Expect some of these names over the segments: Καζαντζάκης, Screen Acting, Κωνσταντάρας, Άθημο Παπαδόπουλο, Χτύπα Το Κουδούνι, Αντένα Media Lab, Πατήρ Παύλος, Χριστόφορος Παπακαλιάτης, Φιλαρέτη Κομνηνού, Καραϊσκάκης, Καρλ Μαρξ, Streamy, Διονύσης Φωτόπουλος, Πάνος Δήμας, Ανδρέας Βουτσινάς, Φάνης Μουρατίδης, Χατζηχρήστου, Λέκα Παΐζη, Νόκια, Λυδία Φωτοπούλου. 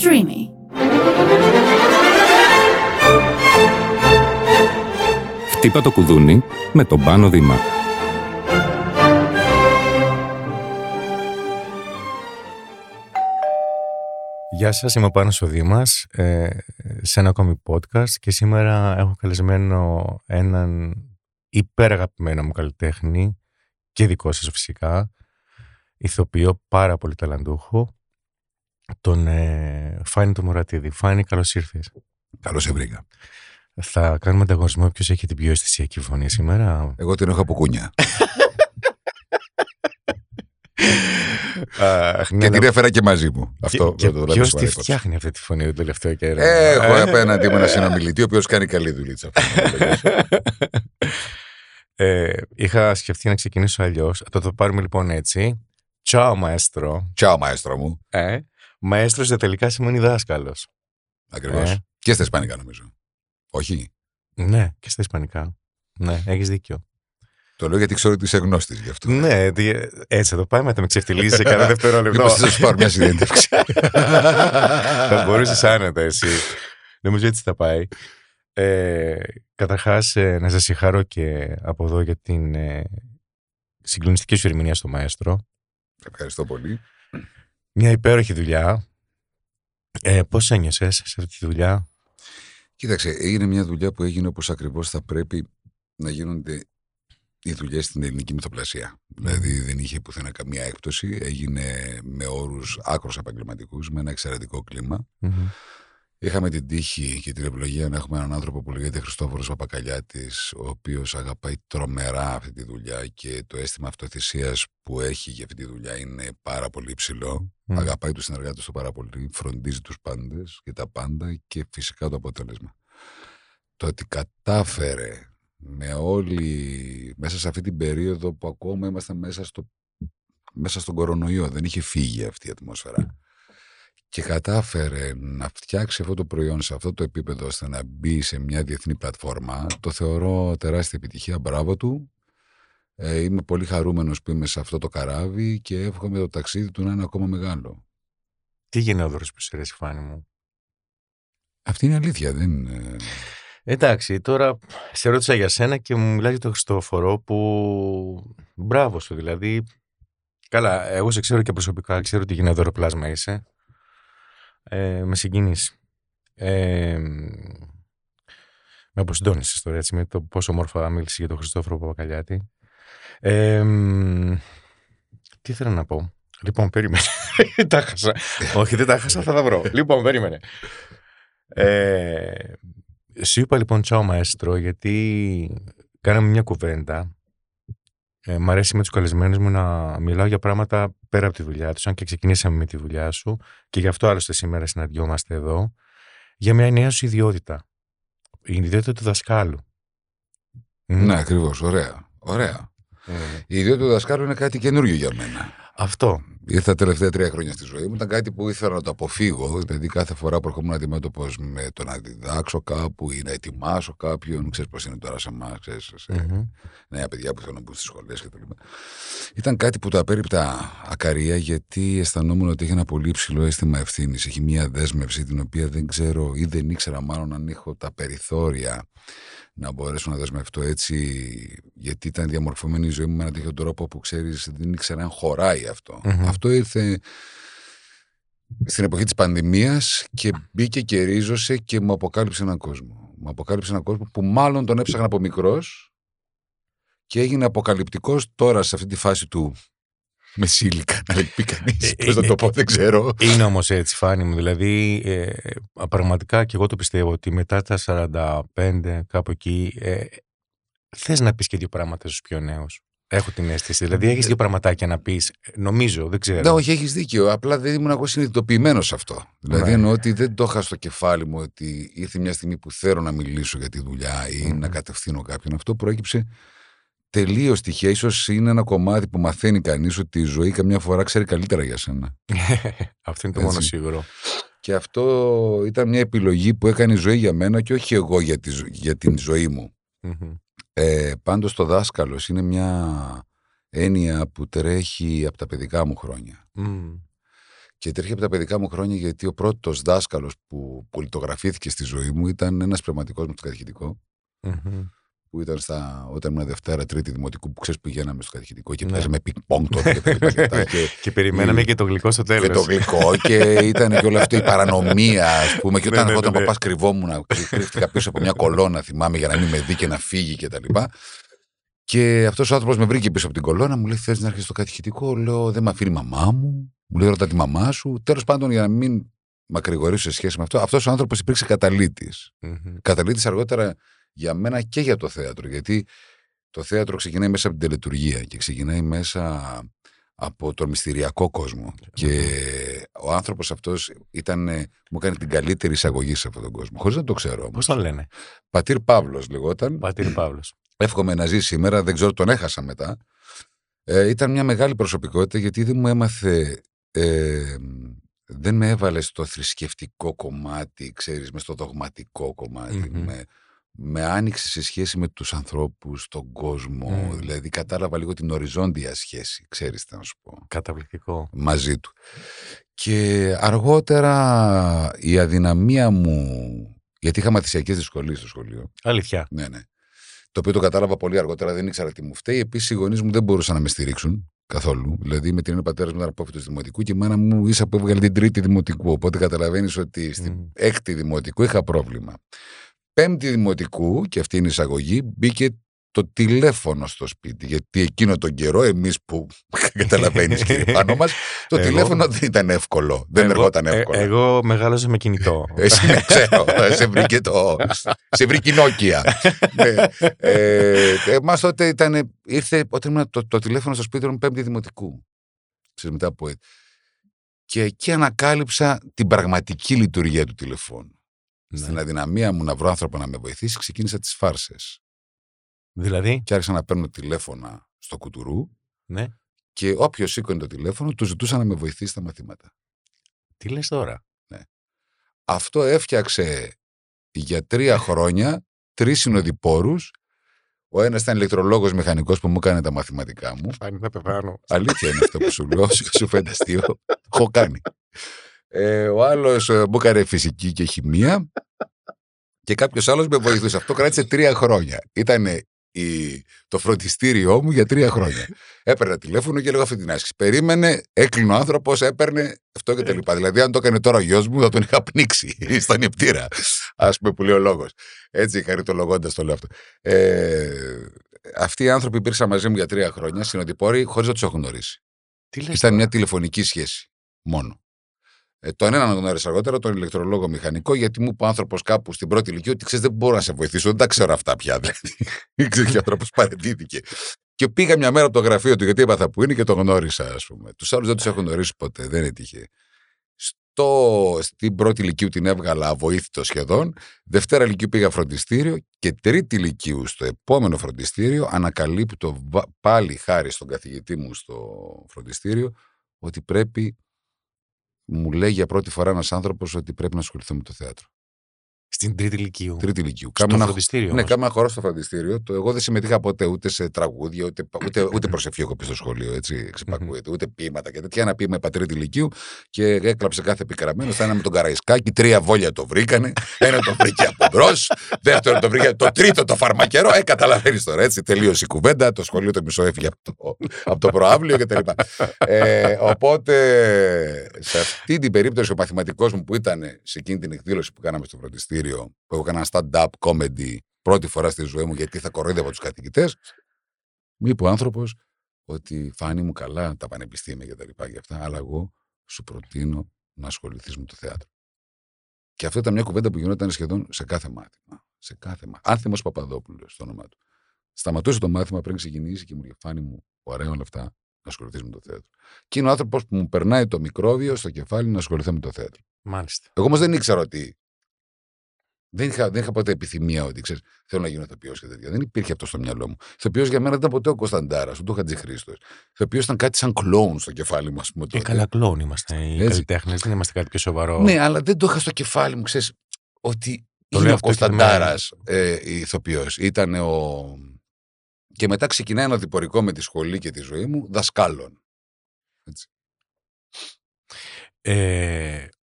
Streamy. Χτύπα το κουδούνι με τον Πάνο Δήμα. Γεια σας, είμαι ο Πάνος ο Δήμας σε ένα ακόμη podcast και σήμερα έχω καλεσμένο έναν υπεραγαπημένο μου καλλιτέχνη και δικό σας φυσικά, ηθοποιό πάρα πολύ ταλαντούχο, τον Φάνη τον Μουρατίδη. Φάνη, καλώς ήρθες. Καλώς σε βρήκα. Θα κάνουμε ανταγωνισμό ποιος έχει την πιο αισθησιακή φωνή σήμερα. Εγώ την έχω από κούνια. Και την έφερα και μαζί μου. Ποιος τη φτιάχνει αυτή τη φωνή τον τελευταίο καιρό? Έχω απέναντί μου ένα συνομιλητή ο οποίος κάνει καλή δουλίτσα. Είχα σκεφτεί να ξεκινήσω αλλιώς. Θα το πάρουμε λοιπόν έτσι. Τσάο μαέστρο. Τσάο μαέστρο μου. Μαέστρος τελικά σημαίνει δάσκαλος. Ακριβώς. Και στα ισπανικά νομίζω. Όχι. Ναι, και στα ισπανικά. Ναι, έχεις δίκιο. Το λέω γιατί ξέρω ότι είσαι γνώστης γι' αυτό. Ναι, έτσι θα το πάει, μετά με ξεφτυλίζεις σε κανένα δευτερόλεπτο. Μήπως θα σου πάρω μια συνέντευξη. Θα μπορούσες άνετα εσύ. Νομίζω έτσι θα πάει. Καταρχάς, να σας συγχαρώ και από εδώ για την συγκλονιστική σου ερμηνεία στο Μαέστρο. Ευχαριστώ πολύ. Μια υπέροχη δουλειά. Πώς ένιωσες σε αυτή τη δουλειά? Κοίταξε, έγινε μια δουλειά που έγινε όπως ακριβώς θα πρέπει να γίνονται οι δουλειές στην ελληνική μυθοπλασία. Δηλαδή δεν είχε πουθενά καμία έκπτωση, έγινε με όρους άκρως επαγγελματικούς, με ένα εξαιρετικό κλίμα. Mm-hmm. Είχαμε την τύχη και την επιλογή να έχουμε έναν άνθρωπο που λέγεται Χριστόφορος Παπακαλιάτης, ο οποίος αγαπάει τρομερά αυτή τη δουλειά και το αίσθημα αυτοθυσίας που έχει για αυτή τη δουλειά είναι πάρα πολύ υψηλό. Mm. Αγαπάει τους συνεργάτες του πάρα πολύ, φροντίζει τους πάντες και τα πάντα και φυσικά το αποτέλεσμα. Το ότι κατάφερε με όλοι μέσα σε αυτή την περίοδο που ακόμα είμαστε μέσα στον κορονοϊό, δεν είχε φύγει αυτή η ατμόσφαιρα. Και κατάφερε να φτιάξει αυτό το προϊόν σε αυτό το επίπεδο ώστε να μπει σε μια διεθνή πλατφόρμα, το θεωρώ τεράστια επιτυχία. Μπράβο του. Είμαι πολύ χαρούμενος που είμαι σε αυτό το καράβι και εύχομαι το ταξίδι του να είναι ακόμα μεγάλο. Τι γενναιόδωρος που σου αρέσει, Φάνη μου? Αυτή είναι αλήθεια, δεν... Εντάξει, τώρα σε ρώτησα για σένα και μου μιλάς για τον Χριστόφορο που... Μπράβο σου, δηλαδή... Καλά, εγώ σε ξέρω και προσωπικά, ξέρω τι γενναιόδωρο πλάσμα είσαι. Με συγκίνησε. Με αποσυντώνησες τώρα έτσι με το πόσο όμορφα μίλησε για τον Χριστόφορο Παπακαλιάτη. Τι ήθελα να πω. Λοιπόν, περίμενε. Τα χάσα. Όχι, δεν τα χάσα, θα τα βρω. Λοιπόν, περίμενε. Σου είπα λοιπόν τσάο μαέστρο γιατί κάναμε μια κουβέντα. Μ' αρέσει με τους καλεσμένους μου να μιλάω για πράγματα πέρα από τη δουλειά τους, αν και ξεκινήσαμε με τη δουλειά σου και γι' αυτό άλλωστε σήμερα συναντιόμαστε εδώ, για μια νέα σου ιδιότητα. Η ιδιότητα του δασκάλου. Ναι, ακριβώς. Ωραία. Ωραία. Η ιδιότητα του δασκάλου είναι κάτι καινούριο για μένα. Αυτό. Ήρθα τα τελευταία 3 χρόνια στη ζωή μου. Ήταν κάτι που ήθελα να το αποφύγω. Δηλαδή, κάθε φορά που έρχομαι αντιμέτωπος με το να διδάξω κάπου ή να ετοιμάσω κάποιον. Ξέρεις πώς είναι τώρα σε εμάς, νέα παιδιά που θέλουν να μπουν στις σχολές κτλ. Ήταν κάτι που το απέριπτα ακαρία, γιατί αισθανόμουν ότι έχει ένα πολύ υψηλό αίσθημα ευθύνης. Έχει μια δέσμευση την οποία δεν ξέρω ή δεν ήξερα μάλλον αν έχω τα περιθώρια να μπορέσω να δεσμευτώ έτσι, γιατί ήταν διαμορφωμένη η ζωή μου με έναν τέτοιο τρόπο που ξέρεις, δεν ήξερα αν χωράει αυτό. Mm-hmm. Αυτό ήρθε στην εποχή της πανδημίας και μπήκε και ρίζωσε και μου αποκάλυψε έναν κόσμο. Μου αποκάλυψε έναν κόσμο που μάλλον τον έψαχνα από μικρός και έγινε αποκαλυπτικός τώρα σε αυτή τη φάση του μεσήλικα, να πει κανείς. Πώς να το πω, δεν ξέρω. Είναι όμως έτσι, Φάνη μου. Δηλαδή, πραγματικά και εγώ το πιστεύω ότι μετά τα 45, κάπου εκεί, θες να πεις και 2 πράγματα στους πιο νέους. Έχω την αίσθηση. Δηλαδή, έχεις 2 πραγματάκια να πεις. Νομίζω, δεν ξέρω. Ναι, όχι, έχεις δίκιο. Απλά δεν ήμουν εγώ συνειδητοποιημένος σε αυτό. Δηλαδή, εννοώ ότι δεν το είχα στο κεφάλι μου ότι ήρθε μια στιγμή που θέλω να μιλήσω για τη δουλειά ή να κατευθύνω κάποιον. Αυτό προέκυψε. Τελείως τυχαία, ίσως είναι ένα κομμάτι που μαθαίνει κανείς ότι η ζωή καμιά φορά ξέρει καλύτερα για σένα. Αυτό είναι το μόνο σίγουρο. Και αυτό ήταν μια επιλογή που έκανε η ζωή για μένα και όχι εγώ για την ζωή μου. Πάντως το δάσκαλος είναι μια έννοια που τρέχει από τα παιδικά μου χρόνια. Και τρέχει από τα παιδικά μου χρόνια, γιατί ο πρώτος δάσκαλος που πολιτογραφήθηκε στη ζωή μου ήταν ένας πνευματικός μου στο κατηχητικό. Mm-hmm. Που ήταν όταν ήμουν Δευτέρα, Τρίτη Δημοτικού, που ξέρεις, πηγαίναμε στο κατηχητικό και πιάσαμε πικ-πονγκ τότε και τα λοιπά. Και περιμέναμε και το γλυκό στο τέλος. Και το γλυκό, και ήταν και όλη αυτή η παρανομία, ας πούμε. Και όταν ο παπάς κρυβόμουν, κρύφτηκα πίσω από μια κολόνα, θυμάμαι, για να μην με δει και να φύγει κτλ. Και αυτός ο άνθρωπος με βρήκε πίσω από την κολόνα, μου λέει: Θες να έρχεσαι στο κατηχητικό? Λέω: Δεν με αφήνει η μαμά μου. Μου λέει: Ρωτά τη μαμά σου. Τέλος πάντων, για να μην μακρηγορήσω σε σχέση με αυτό, αυτός ο άνθρωπος υπήρξε καταλήτης. Καταλήτης αργότερα. Για μένα και για το θέατρο, γιατί το θέατρο ξεκινάει μέσα από την τελετουργία και ξεκινάει μέσα από τον μυστηριακό κόσμο. Και ο άνθρωπος αυτός μου έκανε την καλύτερη εισαγωγή σε αυτόν τον κόσμο, χωρίς να το ξέρω όμως. Πώς τον λένε? Πατήρ Παύλος λεγόταν. Πατήρ Παύλος. Εύχομαι να ζει σήμερα, δεν ξέρω, τον έχασα μετά. Ήταν μια μεγάλη προσωπικότητα, γιατί δεν μου έμαθε... δεν με έβαλε στο θρησκευτικό κομμάτι, ξέρεις, με στο δογματικό κομμάτι, με άνοιξε σε σχέση με τους ανθρώπους, τον κόσμο. Δηλαδή κατάλαβα λίγο την οριζόντια σχέση, ξέρεις τι να σου πω. Καταπληκτικό. Μαζί του. Και αργότερα η αδυναμία μου, γιατί είχα μαθησιακές δυσκολίες στο σχολείο. Αλήθεια. Ναι. Το οποίο το κατάλαβα πολύ αργότερα, δεν ήξερα τι μου φταίει. Επίσης οι γονείς μου δεν μπορούσαν να με στηρίξουν καθόλου. Δηλαδή με την ένα πατέρα μου ήταν απόφοιτος δημοτικού και η μάνα μου ίσα που έβγαλε την τρίτη δημοτικού. Οπότε καταλαβαίνεις ότι στην έκτη δημοτικού είχα πρόβλημα. Πέμπτη Δημοτικού, και αυτή είναι η εισαγωγή, μπήκε το τηλέφωνο στο σπίτι. Γιατί εκείνο τον καιρό, εμείς που καταλαβαίνεις κύριε Πάνο μας, το τηλέφωνο δεν ήταν εύκολο. Δεν ερχόταν εύκολα. Εγώ μεγάλωσα με κινητό. Εσύ με ξέρω, σε βρήκε η Νόκια. Εμάς τότε ήρθε όταν ήμουν το τηλέφωνο στο σπίτι μου Πέμπτη Δημοτικού. Και εκεί ανακάλυψα την πραγματική λειτουργία του τηλεφώνου. Στην αδυναμία μου να βρω άνθρωπο να με βοηθήσει, ξεκίνησα τις φάρσες. Δηλαδή. Και άρχισα να παίρνω τηλέφωνα στο κουτουρού. Ναι. Και όποιος σήκωνε το τηλέφωνο, του ζητούσα να με βοηθήσει στα μαθήματα. Τι λες τώρα? Ναι. Αυτό έφτιαξε για 3 χρόνια 3 συνοδοιπόρους. Ο ένας ήταν ηλεκτρολόγος μηχανικός που μου έκανε τα μαθηματικά μου. Φάνη, θα πεθάνω. Αλήθεια είναι αυτό που σου λέω. Σου φαίνεται αστείο. Έχω κάνει. Ο άλλος μπούκαρε φυσική και χημεία και κάποιος άλλος με βοηθούσε. Αυτό κράτησε 3 χρόνια. Ήταν το φροντιστήριό μου για 3 χρόνια. Έπαιρνα τηλέφωνο και έλεγα αυτή την άσκηση. Περίμενε, έκλεινε ο άνθρωπος, έπαιρνε αυτό και τα λοιπά. Δηλαδή, αν το έκανε τώρα ο γιος μου, θα τον είχα πνίξει στα νηπτήρα. Ας πούμε, που λέει ο λόγος. Έτσι, χαριτολογώντας το λέω αυτό. Αυτοί οι άνθρωποι υπήρξαν μαζί μου για 3 χρόνια, συνοδοιπόροι, χωρίς να τους έχω γνωρίσει. Ήταν μια τηλεφωνική σχέση μόνο. Τον έναν γνώρισα αργότερα, τον ηλεκτρολόγο μηχανικό, γιατί μου είπε ο άνθρωπος κάπου στην πρώτη ηλικία ότι ξέρεις, δεν μπορώ να σε βοηθήσω, δεν τα ξέρω αυτά πια. Δηλαδή, ξέρεις, ο άνθρωπος παραιτήθηκε. Και πήγα μια μέρα από το γραφείο του, γιατί έπαθα που είναι και τον γνώρισα, ας πούμε. Τους άλλους δεν τους έχω γνωρίσει ποτέ, δεν έτυχε. Στην πρώτη ηλικίου την έβγαλα αβοήθητο σχεδόν. Δευτέρα ηλικίου πήγα φροντιστήριο και τρίτη ηλικίου στο επόμενο φροντιστήριο ανακαλύπτω πάλι χάρη στον καθηγητή μου στο φροντιστήριο ότι μου λέει για πρώτη φορά ένας άνθρωπος ότι πρέπει να ασχοληθώ με το θέατρο. Στην τρίτη ηλικίου. Στο φροντιστήριο. Ναι, κάμα χορό στο φροντιστήριο. Εγώ δεν συμμετείχα ποτέ ούτε σε τραγούδια, ούτε προσευχή έχω πει στο σχολείο. Έτσι, ξεπακούεται, ούτε ποίηματα και τέτοια. Ένα ποίημα είπα τρίτη ηλικίου και έκλαψε κάθε πικραμένο. Θα ένα με τον Καραϊσκάκη, 3 βόλια το βρήκανε. Ένα το βρήκε από μπρος, δεύτερο το βρήκε. Το τρίτο το φαρμακερό. Καταλαβαίνεις τώρα έτσι. Τελείωσε η κουβέντα. Το σχολείο το μισό έφυγε από το προάβλιο κτλ. Οπότε σε αυτή την περίπτωση ο μαθηματικός μου που ήταν σε εκείνη την εκδήλωση που κάναμε στο φροντιστήριο, που έχω κάνει ένα stand-up comedy πρώτη φορά στη ζωή μου, γιατί θα κοροϊδεύω τους καθηγητές, μου είπε ο άνθρωπος ότι Φάνη μου, καλά τα πανεπιστήμια και τα λοιπά και αυτά, αλλά εγώ σου προτείνω να ασχοληθείς με το θέατρο. Και αυτό ήταν μια κουβέντα που γινόταν σχεδόν σε κάθε μάθημα. Άθημο Παπαδόπουλο, το όνομά του. Σταματούσε το μάθημα πριν ξεκινήσει και μου λέει: Φάνη μου, ωραία όλα αυτά, να ασχοληθείς με το θέατρο. Και είναι ο άνθρωπος που μου περνάει το μικρόβιο στο κεφάλι να ασχοληθώ με το θέατρο. Μάλιστα. Εγώ όμως δεν ήξερα ότι. Δεν είχα ποτέ επιθυμία ότι ξέρεις, θέλω να γίνω ηθοποιός και τέτοια. Δεν υπήρχε αυτό στο μυαλό μου. Ηθοποιός για μένα δεν ήταν ποτέ ο Κωνσταντάρας, ούτε ο Χατζηχρήστου. Ηθοποιός ήταν κάτι σαν κλόουν στο κεφάλι μου, ας πούμε. Καλά, κλόουν είμαστε οι καλλιτέχνες, δεν είμαστε κάτι πιο σοβαρό. Ναι, αλλά δεν το είχα στο κεφάλι μου, ξέρεις, ότι είναι ο Κωνσταντάρας ηθοποιός. Ήταν ο. Και μετά ξεκινάει ένα διπορικό με τη σχολή και τη ζωή μου δασκάλων. Έτσι.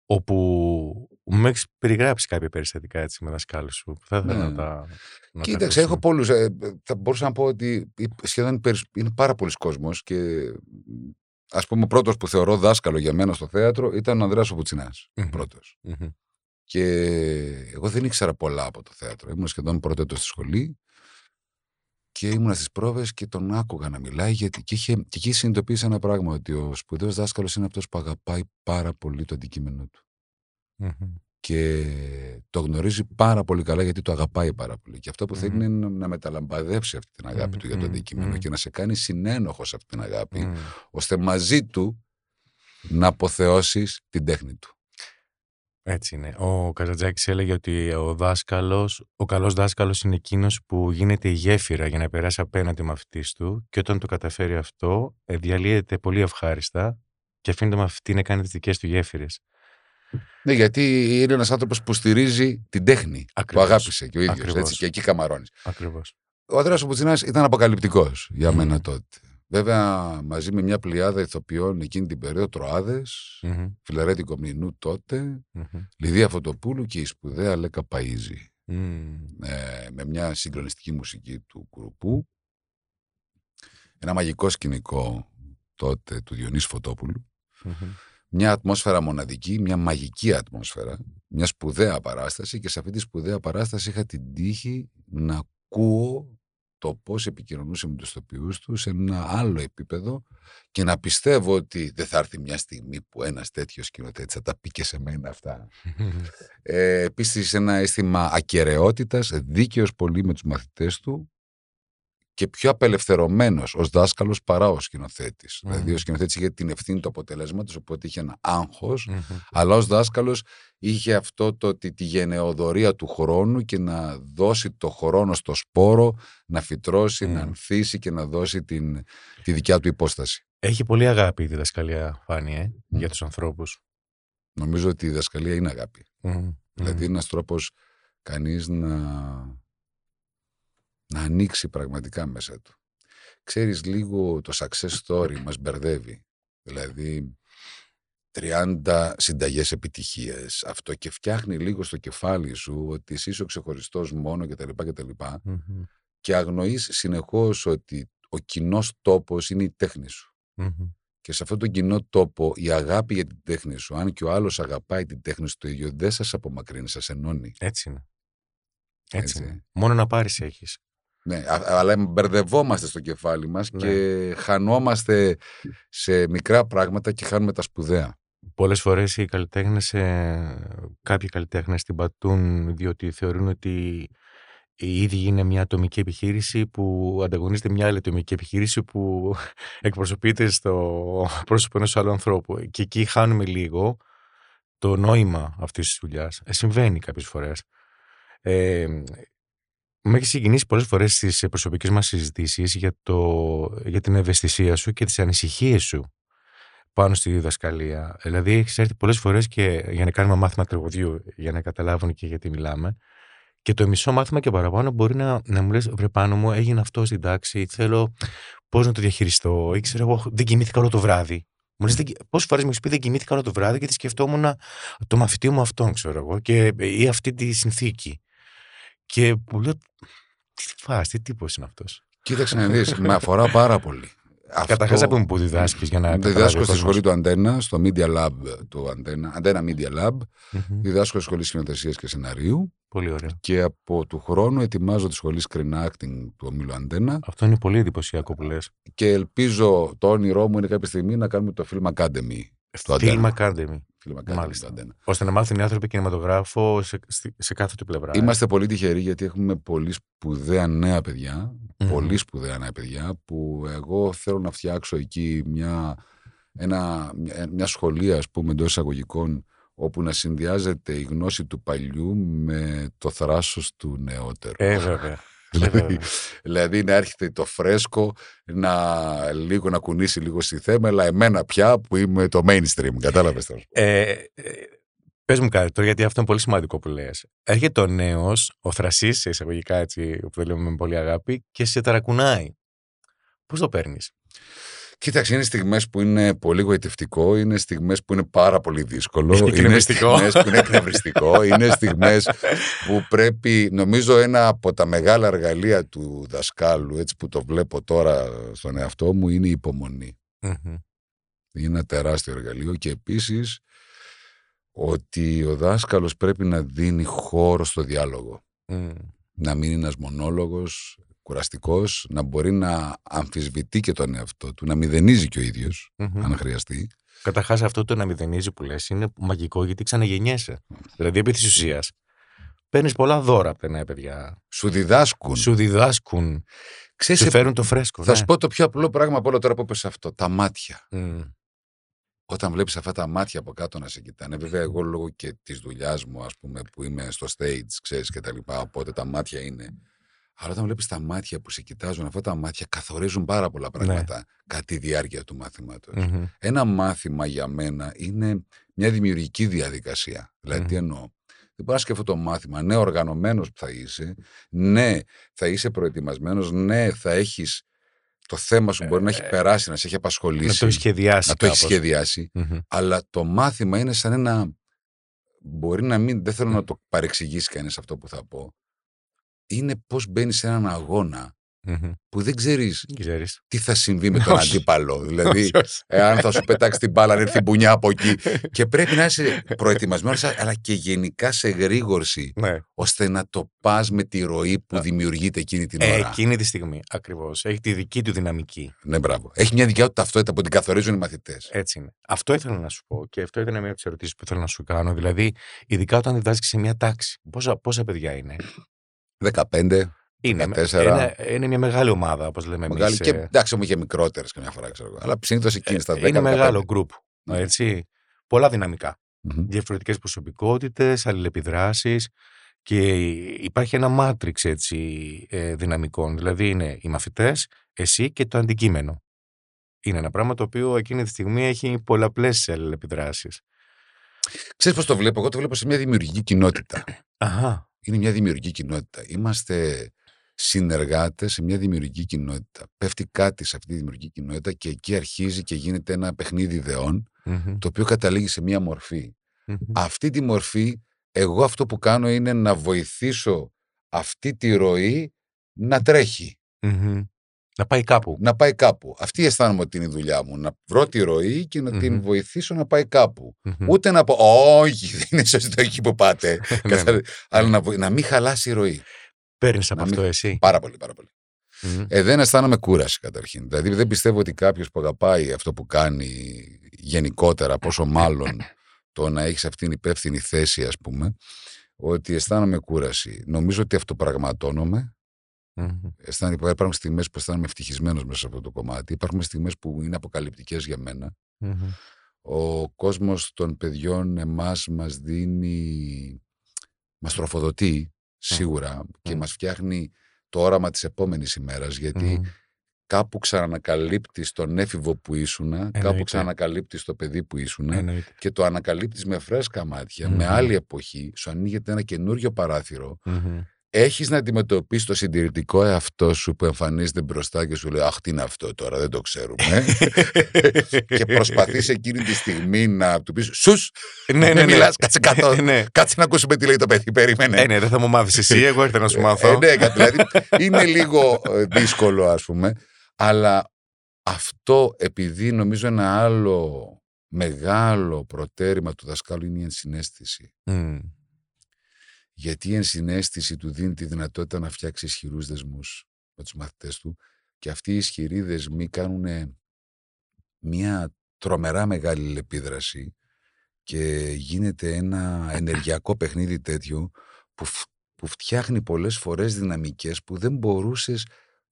όπου μου έχεις περιγράψει κάποια περιστατικά έτσι, με δασκάλους σου. Θα ήθελα να τα. Κοίταξε, έχω πολλούς. Θα μπορούσα να πω ότι σχεδόν είναι πάρα πολλοί κόσμος και ας πούμε ο πρώτος που θεωρώ δάσκαλο για μένα στο θέατρο ήταν ο Ανδρέας Βουτσινάς. Πρώτος. Και εγώ δεν ήξερα πολλά από το θέατρο. Ήμουν σχεδόν πρώτο έτος στη σχολή. Και ήμουνα στις πρόβες και τον άκουγα να μιλάει, γιατί και εκεί συνειδητοποίησα ένα πράγμα, ότι ο σπουδαίος δάσκαλος είναι αυτός που αγαπάει πάρα πολύ το αντικείμενό του. Και το γνωρίζει πάρα πολύ καλά, γιατί το αγαπάει πάρα πολύ. Και αυτό που θέλει είναι να μεταλαμπαδεύσει αυτή την αγάπη του για το αντικείμενο και να σε κάνει συνένοχο σε αυτή την αγάπη, ώστε μαζί του να αποθεώσεις την τέχνη του. Έτσι είναι. Ο Καζαντζάκης έλεγε ότι ο καλός δάσκαλος είναι εκείνος που γίνεται η γέφυρα για να περάσει απέναντι μαθητής του, και όταν το καταφέρει αυτό, διαλύεται πολύ ευχάριστα και αφήνει το μαθητή να κάνει τις δικές του γέφυρες. Ναι, γιατί είναι ένας άνθρωπος που στηρίζει την τέχνη. Ακριβώς. Που αγάπησε και ο ίδιος. Έτσι, και εκεί καμαρώνεις. Ακριβώς. Ο Ανδρέας Βουτσινάς ήταν αποκαλυπτικός για μένα τότε. Βέβαια, μαζί με μια πλειάδα ηθοποιών εκείνη την περίοδο, Τροάδες, Φιλαρέτη Κομνηνού τότε, Λυδία Φωτοπούλου και η σπουδαία Λέκα Παΐζη. Με μια συγκλονιστική μουσική του κουρουπού. Ένα μαγικό σκηνικό τότε του Διονύση Φωτόπουλου. Μια ατμόσφαιρα μοναδική, μια μαγική ατμόσφαιρα, μια σπουδαία παράσταση, και σε αυτή τη σπουδαία παράσταση είχα την τύχη να ακούω το πώς επικοινωνούσε με τους τοπιούς του σε ένα άλλο επίπεδο και να πιστεύω ότι δεν θα έρθει μια στιγμή που ένας τέτοιος σκηνοθέτης θα τα πει και σε μένα αυτά. Επίσης ένα αίσθημα ακεραιότητας, δίκαιος πολύ με τους μαθητές του και πιο απελευθερωμένος ως δάσκαλος παρά ως σκηνοθέτης. Δηλαδή ο σκηνοθέτης είχε την ευθύνη του αποτελέσματος, οπότε είχε ένα άγχος, αλλά ως δάσκαλος είχε αυτό το ότι τη γενεοδορία του χρόνου και να δώσει το χρόνο στο σπόρο, να φυτρώσει, να ανθίσει και να δώσει τη δικιά του υπόσταση. Έχει πολύ αγάπη η διδασκαλία, Φάνη, για τους ανθρώπους. Νομίζω ότι η διδασκαλία είναι αγάπη. Δηλαδή είναι ένας τρόπος κανείς να ανοίξει πραγματικά μέσα του. Ξέρεις, λίγο το success story μας μπερδεύει. Δηλαδή 30 συνταγές επιτυχίες, αυτό, και φτιάχνει λίγο στο κεφάλι σου ότι εσύ είσαι ο ξεχωριστός μόνο κτλ. Και αγνοείς συνεχώς ότι ο κοινός τόπος είναι η τέχνη σου. Και σε αυτόν τον κοινό τόπο η αγάπη για την τέχνη σου, αν και ο άλλος αγαπάει την τέχνη σου το ίδιο, δεν σας απομακρύνει, σας ενώνει. Έτσι είναι. Έτσι. Μόνο να πάρεις έχεις. Ναι, αλλά μπερδευόμαστε στο κεφάλι μας και χανόμαστε σε μικρά πράγματα και χάνουμε τα σπουδαία. Πολλές φορές οι καλλιτέχνες, κάποιοι καλλιτέχνες την πατούν, διότι θεωρούν ότι οι ίδιοι είναι μια ατομική επιχείρηση που ανταγωνίζεται μια άλλη ατομική επιχείρηση που εκπροσωπείται στο πρόσωπο ενός άλλου ανθρώπου. Και εκεί χάνουμε λίγο το νόημα αυτής της δουλειάς. Συμβαίνει κάποιες φορές. Με έχει συγκινήσει πολλές φορές στις προσωπικές μας συζητήσεις για την ευαισθησία σου και τις ανησυχίες σου πάνω στη διδασκαλία. Δηλαδή, έχεις έρθει πολλές φορές και για να κάνουμε μάθημα τραγουδιού, για να καταλάβουν και γιατί μιλάμε. Και το μισό μάθημα και παραπάνω μπορεί να μου λες: βρε Πάνο μου, έγινε αυτό στην τάξη. Θέλω πώς να το διαχειριστώ. Ή ξέρω εγώ, δεν κοιμήθηκα όλο το βράδυ. Πόσες φορές μου έχεις πει δεν κοιμήθηκα όλο το βράδυ γιατί σκεφτόμουν το μαθητή μου αυτόν, ξέρω εγώ, ή αυτή τη συνθήκη. Και μου λέω, τι τύπος είναι αυτός. Κοίταξε να δεις, με αφορά πάρα πολύ. Καταρχάς να πούμε που διδάσκεις για να. Διδάσκω στη σχολή του Αντένα, στο Media Lab του Αντένα, Αντένα Media Lab. Διδάσκω στη σχολή σκηνοθεσίας και σεναρίου. Πολύ ωραία. Και από του χρόνου ετοιμάζω τη σχολή Screen Acting του ομίλου Αντένα. Αυτό είναι πολύ εντυπωσιακό που λες. Και ελπίζω, το όνειρό μου είναι κάποια στιγμή να κάνουμε το Film Academy. Μάλιστα. Ώστε να μάθουν οι άνθρωποι κινηματογράφο σε κάθε του πλευρά. Είμαστε πολύ τυχεροί γιατί έχουμε πολύ σπουδαία νέα παιδιά. Πολύ σπουδαία νέα παιδιά που εγώ θέλω να φτιάξω εκεί μια σχολεία, ας πούμε, εντός εισαγωγικών, όπου να συνδυάζεται η γνώση του παλιού με το θράσος του νεότερου. Βέβαια. Δηλαδή να έρχεται το φρέσκο, να κουνήσει λίγο στη θέμελα εμένα πια που είμαι το mainstream. Κατάλαβες τώρα. Πες μου κάτι τώρα, γιατί αυτό είναι πολύ σημαντικό που λες. Έρχεται ο νέος, ο θρασής, σε εισαγωγικά έτσι, που το λέμε με πολύ αγάπη, και σε ταρακουνάει. Πώς το παίρνεις? Κοίταξε, είναι στιγμές που είναι πολύ γοητευτικό, είναι στιγμές που είναι πάρα πολύ δύσκολο, είναι στιγμές που είναι εκνευριστικό, είναι στιγμές που πρέπει, νομίζω ένα από τα μεγάλα εργαλεία του δασκάλου, έτσι που το βλέπω τώρα στον εαυτό μου, είναι η υπομονή. Mm-hmm. Είναι ένα τεράστιο εργαλείο και επίσης ότι ο δάσκαλος πρέπει να δίνει χώρο στο διάλογο. Mm. Να μην είναι ένας μονόλογος, κουραστικός, να μπορεί να αμφισβητεί και τον εαυτό του, να μηδενίζει και ο ίδιος, mm-hmm. αν χρειαστεί. Καταρχάς αυτό το να μηδενίζει που λες είναι μαγικό γιατί ξαναγεννιέσαι. Δηλαδή επί της ουσίας παίρνεις πολλά δώρα από τα νέα παιδιά. Σου διδάσκουν. Ξέρεις, σου φέρουν το φρέσκο. Θα σου πω το πιο απλό πράγμα από όλο τώρα που είπες αυτό. Τα μάτια. Mm. Όταν βλέπεις αυτά τα μάτια από κάτω να σε κοιτάνε, βέβαια εγώ λόγω και της δουλειάς μου, ας πούμε, που είμαι στο stage, ξέρεις και τα λοιπά, οπότε τα μάτια είναι. Αλλά όταν βλέπεις τα μάτια που σε κοιτάζουν, αυτά τα μάτια καθορίζουν πάρα πολλά πράγματα κατά τη διάρκεια του μαθήματος. Mm-hmm. Ένα μάθημα για μένα είναι μια δημιουργική διαδικασία. Δηλαδή, τι εννοώ. Δεν μπορώ να σκεφτώ το μάθημα. Ναι, οργανωμένος που θα είσαι. Ναι, θα είσαι προετοιμασμένος. Ναι, θα έχεις. Το θέμα σου μπορεί να έχει περάσει, να σε έχει απασχολήσει. Να το έχει σχεδιάσει. Mm-hmm. Αλλά το μάθημα είναι σαν ένα. Μπορεί να μην. Δεν θέλω να το παρεξηγήσει κανείς αυτό που θα πω. Είναι πώς μπαίνεις σε έναν αγώνα που δεν ξέρεις τι θα συμβεί με τον αντίπαλο. Δηλαδή, αν θα σου πετάξει την μπάλα, αν έρθει μπουνιά από εκεί. Και πρέπει να είσαι προετοιμασμένος, αλλά και γενικά σε γρήγορση, ώστε να το πας με τη ροή που δημιουργείται εκείνη την ώρα. Εκείνη τη στιγμή, ακριβώς. Έχει τη δική του δυναμική. Ναι, μπράβο. Έχει μια δικιά του ταυτότητα που την καθορίζουν οι μαθητές. Έτσι είναι. Αυτό ήθελα να σου πω και αυτό ήταν μια από τις ερωτήσεις που ήθελα να σου κάνω. Δηλαδή, ειδικά όταν διδάσκεις σε μια τάξη. Πόσα παιδιά είναι. 15. Είναι μια μεγάλη ομάδα, όπως λέμε εμείς. Και εντάξει, μου είχε μικρότερες καμιά φορά, ξέρω εγώ. Αλλά συνήθως εκείνη στα 10. Είναι μεγάλο γκρουπ. Mm-hmm. Πολλά δυναμικά. Mm-hmm. Διαφορετικές προσωπικότητες, αλληλεπιδράσεις. Και υπάρχει ένα μάτριξ δυναμικών. Δηλαδή είναι οι μαθητές, εσύ και το αντικείμενο. Είναι ένα πράγμα το οποίο εκείνη τη στιγμή έχει πολλαπλές αλληλεπιδράσεις. Ξέρεις πώς το βλέπω. Εγώ το βλέπω σε μια δημιουργική κοινότητα. Αχα. Είναι μια δημιουργική κοινότητα. Είμαστε συνεργάτες σε μια δημιουργική κοινότητα. Πέφτει κάτι σε αυτή τη δημιουργική κοινότητα και εκεί αρχίζει και γίνεται ένα παιχνίδι ιδεών, το οποίο καταλήγει σε μια μορφή. Αυτή τη μορφή, εγώ αυτό που κάνω είναι να βοηθήσω αυτή τη ροή να τρέχει. Να πάει κάπου. Αυτή αισθάνομαι ότι είναι η δουλειά μου. Να βρω τη ροή και να την βοηθήσω να πάει κάπου. Ούτε να πω, όχι, δεν είναι σωστό εκεί που πάτε. Αλλά να μην χαλάσει η ροή. Παίρνεις από αυτό εσύ. Πάρα πολύ, πάρα πολύ. Δεν αισθάνομαι κούραση καταρχήν. Δηλαδή δεν πιστεύω ότι κάποιος που αγαπάει αυτό που κάνει γενικότερα, πόσο μάλλον το να έχεις αυτήν υπεύθυνη θέση, ας πούμε, ότι αισθάνομαι κούραση. Νομίζω ότι αυτοπραγματώνομαι. Υπάρχουν στιγμές που αισθάνομαι ευτυχισμένος μέσα σε αυτό το κομμάτι. Υπάρχουν στιγμές που είναι αποκαλυπτικές για μένα. Ο κόσμος των παιδιών εμάς μας δίνει, μας τροφοδοτεί σίγουρα και μας φτιάχνει το όραμα της επόμενης ημέρας, γιατί κάπου ξανανακαλύπτεις τον έφηβο που ήσουνα, κάπου ξανανακαλύπτεις το παιδί που ήσουνα και το ανακαλύπτεις με φρέσκα μάτια, με άλλη εποχή, σου ανοίγεται ένα καινούριο παράθυρο. Έχεις να αντιμετωπίσεις το συντηρητικό εαυτό σου που εμφανίζεται μπροστά και σου λέει «Αχ, τι είναι αυτό τώρα, δεν το ξέρουμε». Και προσπαθείς εκείνη τη στιγμή να του πεις «Σους, ναι, μιλάς, κάτσε κάτω, κάτσε να ακούσουμε τι λέει το παιδί, περίμενε». Ναι, δεν θα μου μάθεις εσύ, εγώ έρχεται να σου μάθω. Δηλαδή είναι λίγο δύσκολο, ας πούμε, αλλά αυτό επειδή νομίζω ένα άλλο μεγάλο προτέρημα του δασκάλου είναι η ενσυναίσθηση. Γιατί η ενσυναίσθηση του δίνει τη δυνατότητα να φτιάξει ισχυρούς δεσμούς με τους μαθητές του και αυτοί οι ισχυροί δεσμοί κάνουν μια τρομερά μεγάλη επίδραση και γίνεται ένα ενεργειακό παιχνίδι τέτοιο που φτιάχνει πολλές φορές δυναμικές που δεν μπορούσες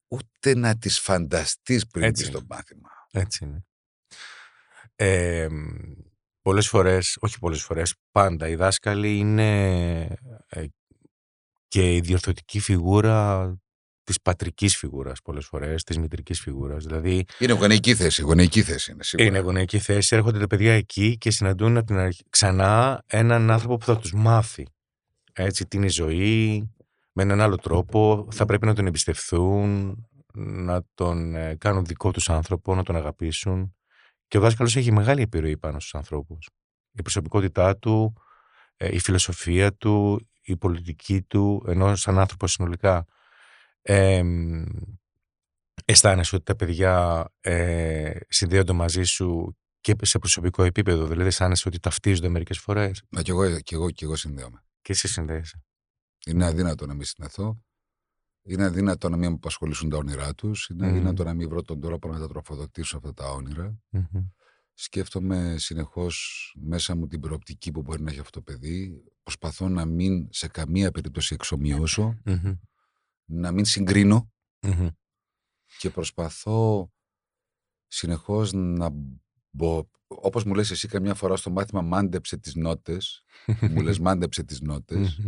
ούτε να τις φανταστείς πριν μπεις στο μάθημα. Έτσι είναι. Πολλές φορές, όχι πολλές φορές, πάντα οι δάσκαλοι είναι και η διορθωτική φιγούρα της πατρικής φιγούρας, πολλές φορές, της μητρικής φιγούρας. Δηλαδή, είναι γονεϊκή θέση είναι σίγουρα. Είναι γονεϊκή θέση, έρχονται τα παιδιά εκεί και συναντούν από την αρχή, ξανά έναν άνθρωπο που θα τους μάθει. Έτσι, τι είναι η ζωή, με έναν άλλο τρόπο, θα πρέπει να τον εμπιστευθούν. να τον κάνουν δικό τους άνθρωπο, να τον αγαπήσουν. Και ο δάσκαλος έχει μεγάλη επιρροή πάνω στους ανθρώπους. Η προσωπικότητά του, η φιλοσοφία του, η πολιτική του, ενώ σαν άνθρωπο συνολικά. Αισθάνεσαι ότι τα παιδιά συνδέονται μαζί σου και σε προσωπικό επίπεδο. Δηλαδή, αισθάνεσαι ότι ταυτίζονται μερικές φορές. Μα κι εγώ συνδέομαι. Και εσύ συνδέεσαι. Είναι αδύνατο να μην συνδεθώ. Είναι αδύνατο να μην μου απασχολήσουν τα όνειρά τους. Είναι αδύνατο να μην βρω τον τρόπο να τα τροφοδοτήσω αυτά τα όνειρα. Σκέφτομαι συνεχώς μέσα μου την προοπτική που μπορεί να έχει αυτό το παιδί. Προσπαθώ να μην σε καμία περίπτωση εξομοιώσω, να μην συγκρίνω. Και προσπαθώ συνεχώς να μπω. Όπως μου λες εσύ καμιά φορά στο μάθημα, μάντεψε τις νότες. Μου λες μάντεψε τις νότες.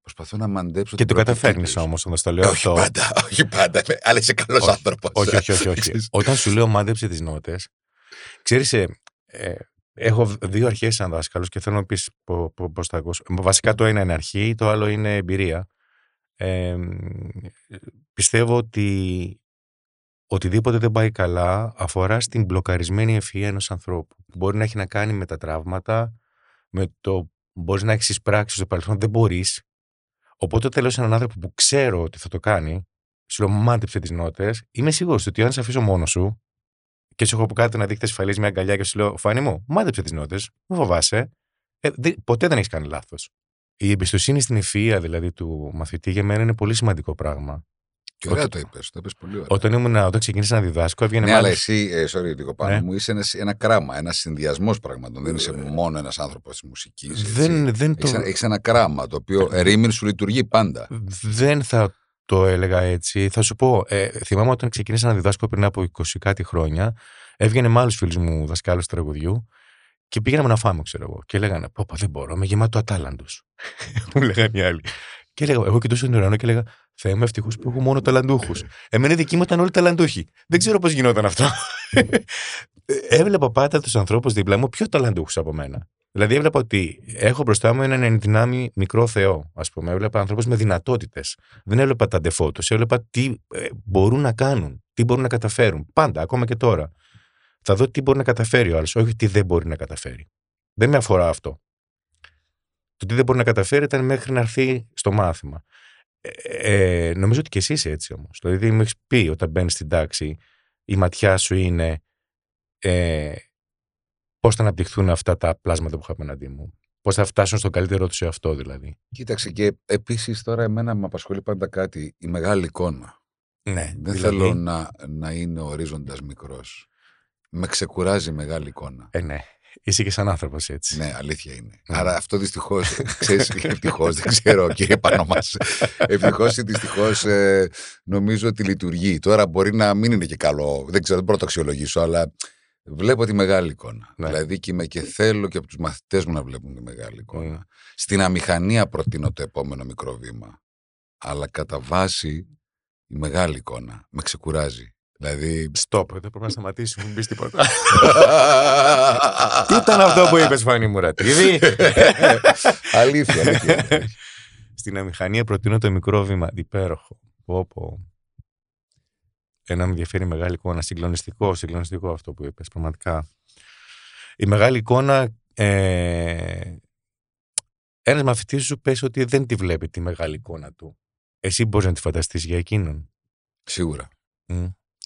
Προσπαθώ να μαντέψω. Και το καταφέρνεις όμως όταν το λέω αυτό. Όχι πάντα. Αλλά είσαι καλός άνθρωπος. Όχι. Όταν σου λέω μάντεψε τις νότες, ξέρεις, έχω δύο αρχές σαν δάσκαλος και θέλω να πεις πώς τα ακούσω. Βασικά το ένα είναι αρχή, το άλλο είναι εμπειρία. Πιστεύω ότι οτιδήποτε δεν πάει καλά αφορά στην μπλοκαρισμένη ευφυΐα ενός ανθρώπου. Μπορεί να έχει να κάνει με τα τραύματα, με το μπορείς να έχεις πράξεις στο παρελθόν, δεν μπορείς. Οπότε θέλω σε έναν άνθρωπο που ξέρω ότι θα το κάνει, σου λέω μάντεψε τις νότες, είμαι σίγουρος ότι αν σε αφήσω μόνος σου και σου έχω από κάτω να δείχνεις ασφαλής μια αγκαλιά και σου λέω Φάνη μου, μάντεψε τις νότες, μη φοβάσαι, ποτέ δεν έχεις κάνει λάθος. Η εμπιστοσύνη στην ευφυΐα δηλαδή του μαθητή για μένα είναι πολύ σημαντικό πράγμα. Και ωραία το είπες πολύ ωραία. Όταν ξεκίνησα να διδάσκω, έβγαινε μάλλον. Ναι, αλλά εσύ, λίγο πάνω μου, είσαι ένα κράμα, ένα συνδυασμός πραγμάτων. Δεν είσαι μόνο ένας άνθρωπος της μουσικής. Έχεις ένα κράμα το οποίο ερήμην σου λειτουργεί πάντα. Δεν θα το έλεγα έτσι. Θα σου πω, θυμάμαι όταν ξεκίνησα να διδάσκω πριν από 20 κάτι χρόνια, έβγαινε με άλλους φίλους μου δασκάλους τραγουδιού. Και πήγαμε να φάμε, ξέρω εγώ. Και λέγανε, Πόπα, δεν μπορώ, είμαι γεμάτο ατάλαντος. Μου λέγανε οι άλλοι. Και έλεγα, εγώ κοιτούσα τον ουρανό και έλεγα, θα είμαι ευτυχής που έχω μόνο ταλαντούχους. Εμένα δική μου ήταν όλοι ταλαντούχοι. Δεν ξέρω πώς γινόταν αυτό. Έβλεπα πάντα τους ανθρώπους δίπλα μου πιο ταλαντούχους από μένα. Δηλαδή, έβλεπα ότι έχω μπροστά μου έναν εν δυνάμει μικρό Θεό, ας πούμε. Έβλεπα ανθρώπους με δυνατότητες. Δεν έβλεπα τα ντεφό τους. Έβλεπα τι μπορούν να κάνουν, τι μπορούν να καταφέρουν. Πάντα, ακόμα και τώρα. Θα δω τι μπορεί να καταφέρει ο άλλος, όχι τι δεν μπορεί να καταφέρει. Δεν με αφορά αυτό. Το τι δεν μπορεί να καταφέρει ήταν μέχρι να έρθει στο μάθημα. Νομίζω ότι και εσύ είσαι έτσι όμως. Δηλαδή μου έχεις πει όταν μπαίνεις στην τάξη, η ματιά σου είναι πώς θα αναπτυχθούν αυτά τα πλάσματα που έχω απέναντί μου. Πώς θα φτάσουν στον καλύτερό τους εαυτό δηλαδή. Κοίταξε, και επίσης τώρα εμένα με απασχολεί πάντα κάτι, η μεγάλη εικόνα. Ναι, δεν δηλαδή... θέλω να είναι ορίζοντας μικρός. Με ξεκουράζει η μεγάλη εικόνα. Ναι. Είσαι και σαν άνθρωπος έτσι. Ναι, αλήθεια είναι. Ναι. Άρα αυτό δυστυχώς, ξέρεις, ευτυχώς, δεν ξέρω κύριε πάνω μας. Ευτυχώς ή δυστυχώς νομίζω ότι λειτουργεί. Τώρα μπορεί να μην είναι και καλό, δεν ξέρω, δεν μπορώ να το αξιολογήσω, αλλά βλέπω τη μεγάλη εικόνα. Ναι. Δηλαδή και θέλω και από τους μαθητές μου να βλέπουν τη μεγάλη εικόνα. Mm. Στην αμηχανία προτείνω το επόμενο μικρό βήμα. Αλλά κατά βάση η μεγάλη εικόνα με ξεκουράζει. Δηλαδή. Stop, δεν πρέπει να σταματήσει, μην πει τίποτα. Τι ήταν αυτό που είπε, Φάνη Μουρατίδη. Αλήθεια. Στην αμηχανία προτείνω το μικρό βήμα. Υπέροχο. Ένα με ενδιαφέρει μεγάλη εικόνα. Συγκλονιστικό αυτό που είπε, πραγματικά. Η μεγάλη εικόνα. Ένας μαθητής σου πες ότι δεν τη βλέπει τη μεγάλη εικόνα του. Εσύ μπορείς να τη φανταστείς για εκείνον. Σίγουρα.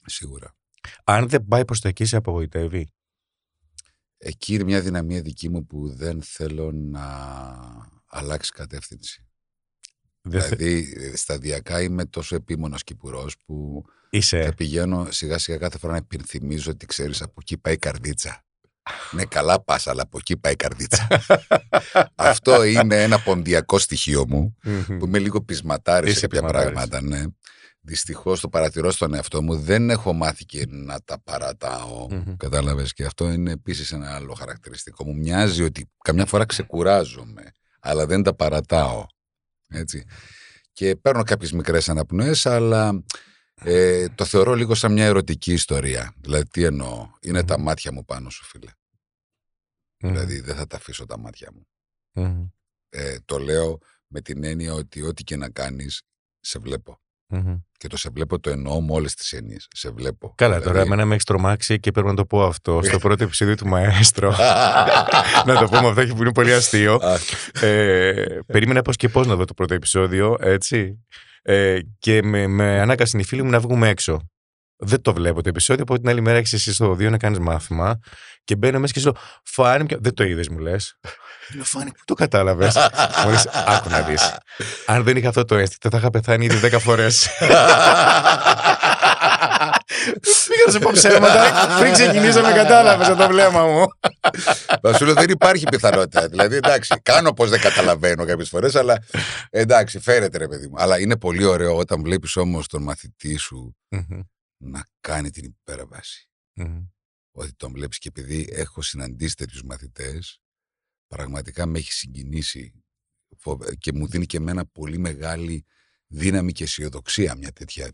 Σίγουρα. Αν δεν πάει προς τα εκεί, σε απογοητεύει. Εκεί είναι μια δυναμία δική μου που δεν θέλω να αλλάξει κατεύθυνση. Σταδιακά είμαι τόσο επίμονος κυπουρός που θα πηγαίνω σιγά σιγά κάθε φορά να επιθυμίζω ότι ξέρεις από εκεί πάει η καρδίτσα. Ναι, καλά πας, αλλά από εκεί πάει η καρδίτσα. Αυτό είναι ένα ποντιακό στοιχείο μου που με λίγο πεισματάρει σε κάποια πράγματα, ναι. Δυστυχώς το παρατηρώ στον εαυτό μου, δεν έχω μάθει και να τα παρατάω, κατάλαβες, και αυτό είναι επίσης ένα άλλο χαρακτηριστικό μου. Μοιάζει ότι καμιά φορά ξεκουράζομαι, αλλά δεν τα παρατάω, έτσι. Και παίρνω κάποιες μικρές αναπνοές, αλλά το θεωρώ λίγο σαν μια ερωτική ιστορία. Δηλαδή τι εννοώ, είναι τα μάτια μου πάνω σου, φίλε. Δηλαδή δεν θα τα αφήσω τα μάτια μου. Το λέω με την έννοια ότι ό,τι και να κάνεις, σε βλέπω. Και το σε βλέπω, το εννοώ με όλες τις έννοιες. Σε βλέπω. Καλά, τώρα εμένα με έχει τρομάξει και πρέπει να το πω αυτό στο πρώτο επεισόδιο του Μαέστρο. Να το πούμε αυτό, που είναι πολύ αστείο. Περίμενα πώς και πώς να δω το πρώτο επεισόδιο, έτσι. Και με ανάκασαν οι φίλοι μου να βγούμε έξω. Δεν το βλέπω το επεισόδιο, από την άλλη μέρα έχεις εσύ στο 2 να κάνεις μάθημα και μπαίνω μέσα και σου λέω Φάνη, δεν το είδες, μου λες. Λέω Φάνη, πού το κατάλαβες. Μου λες, άκου να δεις. Αν δεν είχα αυτό το αίσθημα, θα είχα πεθάνει ήδη 10 φορές. Πήγα να σου πω ψέματα, πριν ξεκινήσω να κατάλαβες αυτό το βλέμμα μου. Θα σου λέω δεν υπάρχει πιθανότητα. Δηλαδή εντάξει, κάνω πως δεν καταλαβαίνω κάποιες φορές, αλλά εντάξει, φέρεται ρε παιδί μου. Αλλά είναι πολύ ωραίο όταν βλέπεις όμως τον μαθητή σου να κάνει την υπέρβαση. Ότι τον βλέπεις, και επειδή έχω συναντήσει τέτοιους μαθητές, πραγματικά με έχει συγκινήσει και μου δίνει και εμένα πολύ μεγάλη δύναμη και αισιοδοξία μια τέτοια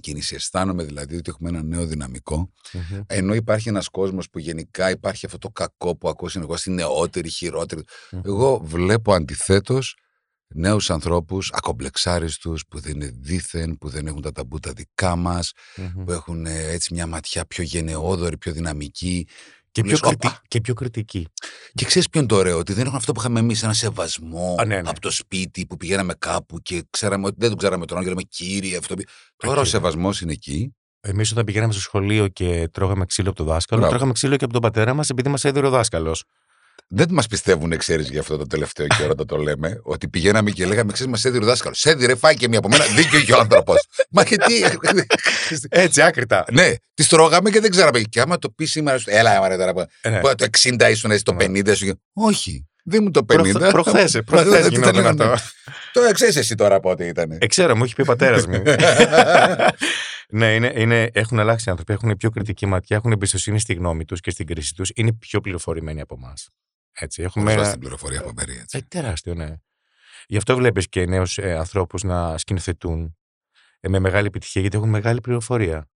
κίνηση. Αισθάνομαι δηλαδή ότι έχουμε ένα νέο δυναμικό, ενώ υπάρχει ένας κόσμος που γενικά υπάρχει αυτό το κακό που ακούω συνεχώς, οι νεότεροι, χειρότεροι. Εγώ βλέπω αντιθέτως νέους ανθρώπους, ακομπλεξάριστους, που δεν είναι δίθεν, που δεν έχουν τα ταμπού τα δικά μας, που έχουν έτσι μια ματιά πιο γενναιόδορη, πιο δυναμική και πιο κριτική. Και ξέρεις ποιο είναι το ωραίο, ότι δεν έχουν αυτό που είχαμε εμείς, ένα σεβασμό από το σπίτι που πηγαίναμε κάπου και ξέραμε ότι δεν τον ξέραμε τον άλλο, λέμε κύριε αυτό. Τώρα ο σεβασμός είναι εκεί. Εμείς όταν πηγαίναμε στο σχολείο και τρώγαμε ξύλο από το δάσκαλο, τρώγαμε ξύλο και από τον πατέρα μας επειδή μας έδινε ο δάσκαλος. Δεν μας πιστεύουν, ξέρεις, γι' αυτό το τελευταίο καιρό όταν το λέμε, ότι πηγαίναμε και λέγαμε, ξέρεις, μας έδιρε ο δάσκαλος. Σέδιρε, φάει και μία από μένα, δίκιο είχε ο άνθρωπος. Μα και τι. Έτσι, άκρητα. Ναι, τις τρώγαμε και δεν ξέραμε. Και άμα το πει σήμερα, έλα, άμα ρε τώρα. Το 60 ήσουν, εσύ το 50 ήσουν. Όχι, δεν μου το 50. Προχθές γινόταν αυτό. Το ξέρεις εσύ τώρα πότε ήταν. Ξέρω, μου έχει πει ο πατέρας μου. Ναι, έχουν αλλάξει οι άνθρωποι, έχουν πιο κριτική ματιά, έχουν εμπιστοσύνη στη γνώμη τους και στην κρίση τους, είναι πιο πληροφορημένοι από εμάς. Έτσι, έχουμε την πληροφορία από μερία, έτσι. Τεράστιο, ναι. Γι' αυτό βλέπεις και νέους ανθρώπους να σκηνοθετούν με μεγάλη επιτυχία, γιατί έχουν μεγάλη πληροφορία.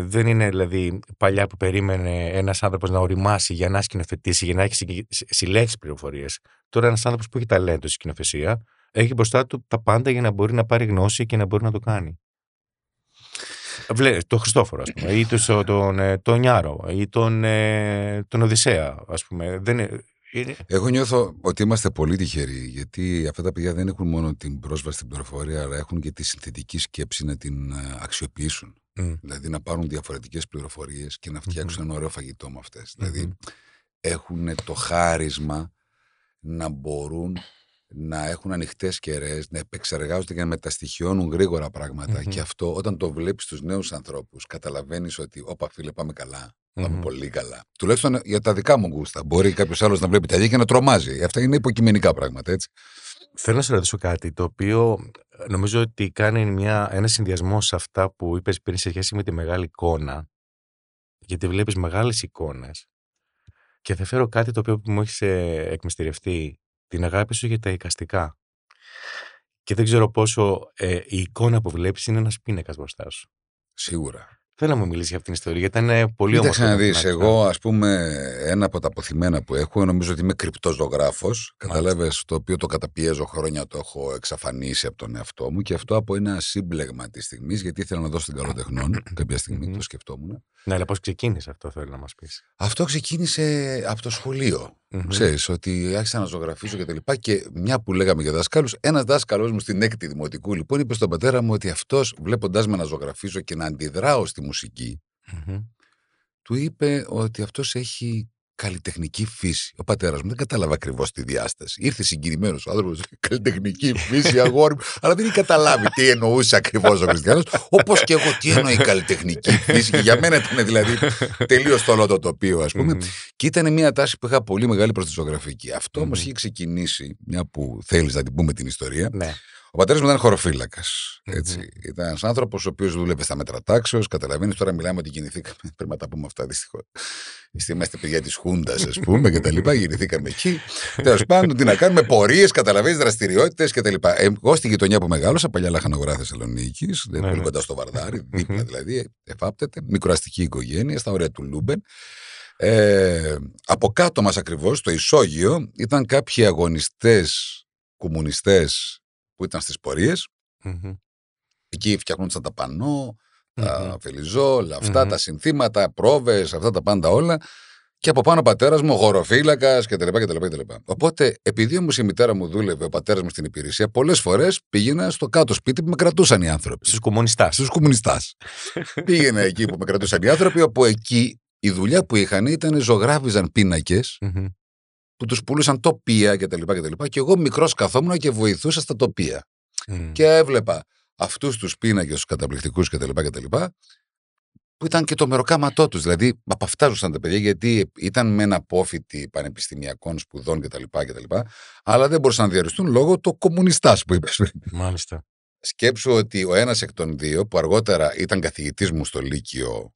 Δεν είναι δηλαδή παλιά που περίμενε ένας άνθρωπος να οριμάσει για να σκηνοθετήσει, για να έχει συλλέξει πληροφορίες. Τώρα ένας άνθρωπος που έχει ταλέντο στη σκηνοθεσία έχει μπροστά του τα πάντα για να μπορεί να πάρει γνώση και να μπορεί να το κάνει. Το Χριστόφορο, ας πούμε, ή τον Νιάρο, ή τον Οδυσσέα, ας πούμε. Εγώ νιώθω ότι είμαστε πολύ τυχεροί, γιατί αυτά τα παιδιά δεν έχουν μόνο την πρόσβαση στην πληροφορία, αλλά έχουν και τη συνθετική σκέψη να την αξιοποιήσουν. Δηλαδή να πάρουν διαφορετικές πληροφορίες και να φτιάξουν ένα ωραίο φαγητό με αυτές. Δηλαδή έχουν το χάρισμα να μπορούν να έχουν ανοιχτές κερές, να επεξεργάζονται και να μεταστοιχιώνουν γρήγορα πράγματα. Και αυτό, όταν το βλέπεις στους νέους ανθρώπους, καταλαβαίνεις ότι, όπα φίλε, πάμε καλά. Πάμε πολύ καλά. Τουλάχιστον για τα δικά μου γούστα. Μπορεί κάποιος άλλος να βλέπει Ιταλία και να τρομάζει. Αυτά είναι υποκειμενικά πράγματα, έτσι. Θέλω να σε ρωτήσω κάτι, το οποίο νομίζω ότι κάνει ένα συνδυασμό σε αυτά που είπες πριν σε σχέση με τη μεγάλη εικόνα. Γιατί βλέπεις μεγάλες εικόνες. Και θα φέρω κάτι το οποίο μου έχει εκμυστηρευτεί. Την αγάπη σου για τα εικαστικά. Και δεν ξέρω πόσο η εικόνα που βλέπεις είναι ένας πίνακας μπροστά σου. Σίγουρα. Θέλω να μου μιλήσεις για αυτήν την ιστορία, γιατί ήταν πολύ όμορφη. Κοίταξε να δεις, εγώ ας πούμε, ένα από τα αποθυμένα που έχω, νομίζω ότι είμαι κρυπτός ζωγράφος. Καταλάβες, το οποίο το καταπιέζω χρόνια, το έχω εξαφανίσει από τον εαυτό μου, και αυτό από ένα σύμπλεγμα της στιγμής, γιατί ήθελα να δώσω την καλοτεχνών. Κάποια στιγμή το σκεφτόμουν. Ναι, αλλά πώς ξεκίνησε αυτό, θέλω να μας πεις. Αυτό ξεκίνησε από το σχολείο. Ξέρεις, ότι άρχισα να ζωγραφίσω κτλ. Και μια που λέγαμε για δάσκαλους, ένας δάσκαλος μου στην 6η Δημοτικού, λοιπόν, είπε στον πατέρα μου ότι αυτός, βλέποντάς με να ζωγραφίσω και να αντιδράω στη μουσική, του είπε ότι αυτός έχει καλλιτεχνική φύση. Ο πατέρας μου δεν κατάλαβε ακριβώς τη διάσταση. Ήρθε συγκινημένος ο άνθρωπος, καλλιτεχνική φύση, αγόρι μου, αλλά δεν είχε καταλάβει τι εννοούσε ακριβώς ο Χριστιανός, όπως και εγώ τι εννοεί καλλιτεχνική φύση. Και για μένα ήταν δηλαδή τελείως τολό το τοπίο, ας πούμε. Και ήταν μια τάση που είχα πολύ μεγάλη προς τη ζωγραφική. Αυτό όμως είχε ξεκινήσει, μια που θέλεις να την πούμε την ιστορία. Ο πατέρας μου ήταν χωροφύλακας. Ήταν ένας άνθρωπος ο οποίος δούλευε στα μέτρα τάξεως. Καταλαβαίνεις, τώρα μιλάμε ότι γεννηθήκαμε. Πρέπει να τα πούμε αυτά, δυστυχώς. Είμαστε παιδιά της Χούντας, ας πούμε, κτλ. Γεννηθήκαμε εκεί. Τέλος πάντων, τι να κάνουμε, πορείες, καταλαβαίνεις, δραστηριότητες κτλ. Εγώ στη γειτονιά που μεγάλωσα, παλιά λαχανογράφη Θεσσαλονίκης, πολύ κοντά στο Βαρδάρι, δίπλα δηλαδή, εφάπτεται, μικραστική οικογένεια, στα ωραία του Λούμπεν. Από κάτω μας ακριβώς, στο ισόγειο, ήταν κάποιοι αγωνιστές κομμουνιστές που ήταν στις πορείες Εκεί φτιαχνόντουσαν τα πανό, τα φελιζόλα, αυτά τα συνθήματα, πρόβες, αυτά τα πάντα όλα. Και από πάνω ο πατέρας μου, ο χωροφύλακας κτλ. Οπότε, επειδή όμως η μητέρα μου δούλευε, ο πατέρας μου στην υπηρεσία, πολλές φορές πήγαινα στο κάτω σπίτι που με κρατούσαν οι άνθρωποι. Στους κομμουνιστάς. Πήγαινα εκεί που με κρατούσαν οι άνθρωποι, όπου εκεί η δουλειά που είχαν ήταν ζωγράφιζαν πίνακες που τους πουλούσαν τοπία κτλ. Και εγώ μικρός καθόμουν και βοηθούσα στα τοπία. Και έβλεπα αυτούς τους πίνακες, τους καταπληκτικούς κτλ. Που ήταν και το μεροκάματό τους. Δηλαδή, από αυτά ζούσαν τα παιδιά, γιατί ήταν μεν απόφοιτοι πανεπιστημιακών σπουδών κτλ. Αλλά δεν μπορούσαν να διοριστούν λόγω του κομμουνιστά που είπες. Μάλιστα. Σκέψου ότι ο ένας εκ των δύο, που αργότερα ήταν καθηγητής μου στο Λύκειο,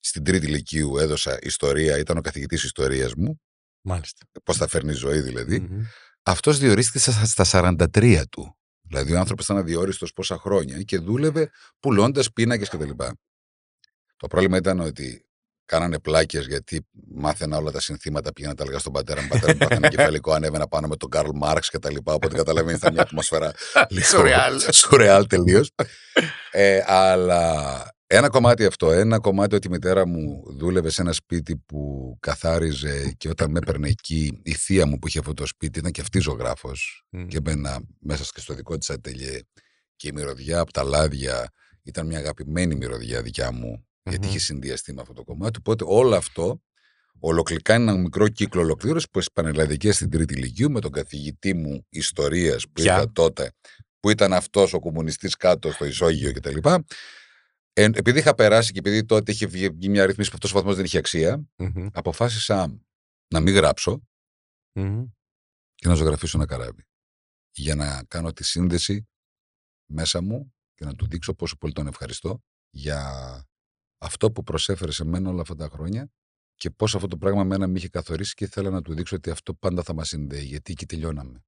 στην τρίτη Λυκείου έδωσα ιστορία, ήταν ο καθηγητής ιστορίας μου. Μάλιστα. Πώς θα φέρνει η ζωή δηλαδή. Αυτός διορίστηκε στα 43 του. Δηλαδή, ο άνθρωπος ήταν αδιόριστος πόσα χρόνια και δούλευε πουλώντας πίνακες κτλ. Το πρόβλημα ήταν ότι κάνανε πλάκες, γιατί μάθαινα όλα τα συνθήματα, πήγαινα τα έλεγα στον πατέρα μου. Πατέρα μου πάθανε κεφαλικό, ανέβαινα πάνω με τον Καρλ Μάρξ κτλ. Οπότε καταλαβαίνει ήταν μια ατμόσφαιρα σουρεάλ τελείως. Αλλά ένα κομμάτι αυτό. Ένα κομμάτι ότι η μητέρα μου δούλευε σε ένα σπίτι που καθάριζε και όταν με έπαιρνε εκεί η θεία μου που είχε αυτό το σπίτι ήταν και αυτή ζωγράφος. Και μπαίνα μέσα στο δικό της ατελιέ και η μυρωδιά από τα λάδια ήταν μια αγαπημένη μυρωδιά δικιά μου. Γιατί είχε συνδυαστεί με αυτό το κομμάτι. Οπότε όλο αυτό ολοκληρικά είναι ένα μικρό κύκλο ολοκλήρωση που πανελλαδικές στην Τρίτη Λυκείου με τον καθηγητή μου ιστορίας που ήταν τότε, που ήταν αυτός ο κομμουνιστής κάτω στο ισόγειο κτλ. Επειδή είχα περάσει και επειδή τότε είχε βγει μια ρύθμιση που αυτός ο βαθμός δεν είχε αξία, αποφάσισα να μην γράψω και να ζωγραφίσω ένα καράβι. Για να κάνω τη σύνδεση μέσα μου και να του δείξω πόσο πολύ τον ευχαριστώ για αυτό που προσέφερε σε μένα όλα αυτά τα χρόνια και πώς αυτό το πράγμα μένα με είχε καθορίσει και ήθελα να του δείξω ότι αυτό πάντα θα μας συνδέει, γιατί εκεί τελειώναμε.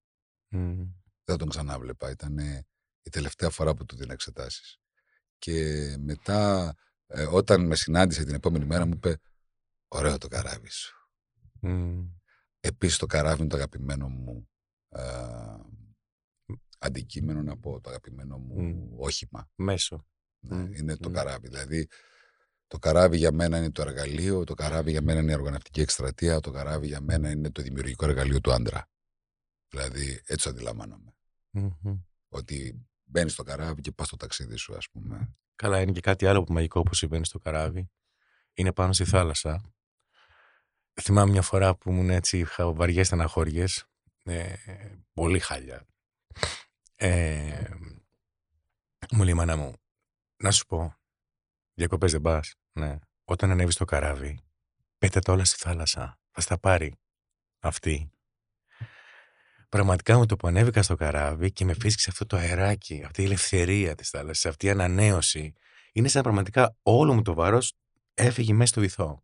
Δεν τον ξανάβλεπα. Ήταν η τελευταία φορά που του δίνω εξετάσεις. Και μετά, όταν με συνάντησε την επόμενη μέρα, μου είπε: ωραίο το καράβι σου. Επίσης, το καράβι είναι το αγαπημένο μου αντικείμενο, να πω, το αγαπημένο μου όχημα. Μέσο. Ναι, είναι το καράβι. Δηλαδή, το καράβι για μένα είναι το εργαλείο, το καράβι για μένα είναι η οργανωτική εκστρατεία, το καράβι για μένα είναι το δημιουργικό εργαλείο του άντρα. Δηλαδή, έτσι αντιλαμβάνομαι. Ότι μπαίνεις στο καράβι και πας στο ταξίδι σου, ας πούμε. Καλά, είναι και κάτι άλλο που μαγικό που συμβαίνει στο καράβι. Είναι πάνω στη θάλασσα. Θυμάμαι μια φορά που ήμουν έτσι, είχα βαριές στεναχώριες, πολύ χάλια. Μου λέει η μάνα μου, να σου πω, διακοπές δεν πας. Ναι. Όταν ανέβεις στο καράβι, πέτα τα όλα στη θάλασσα. Θα στα πάρει αυτή. Πραγματικά με το που ανέβηκα στο καράβι και με φύσκησε αυτό το αεράκι, αυτή η ελευθερία της θάλασσας, αυτή η ανανέωση, είναι σαν πραγματικά όλο μου το βάρος έφυγε μέσα στο βυθό.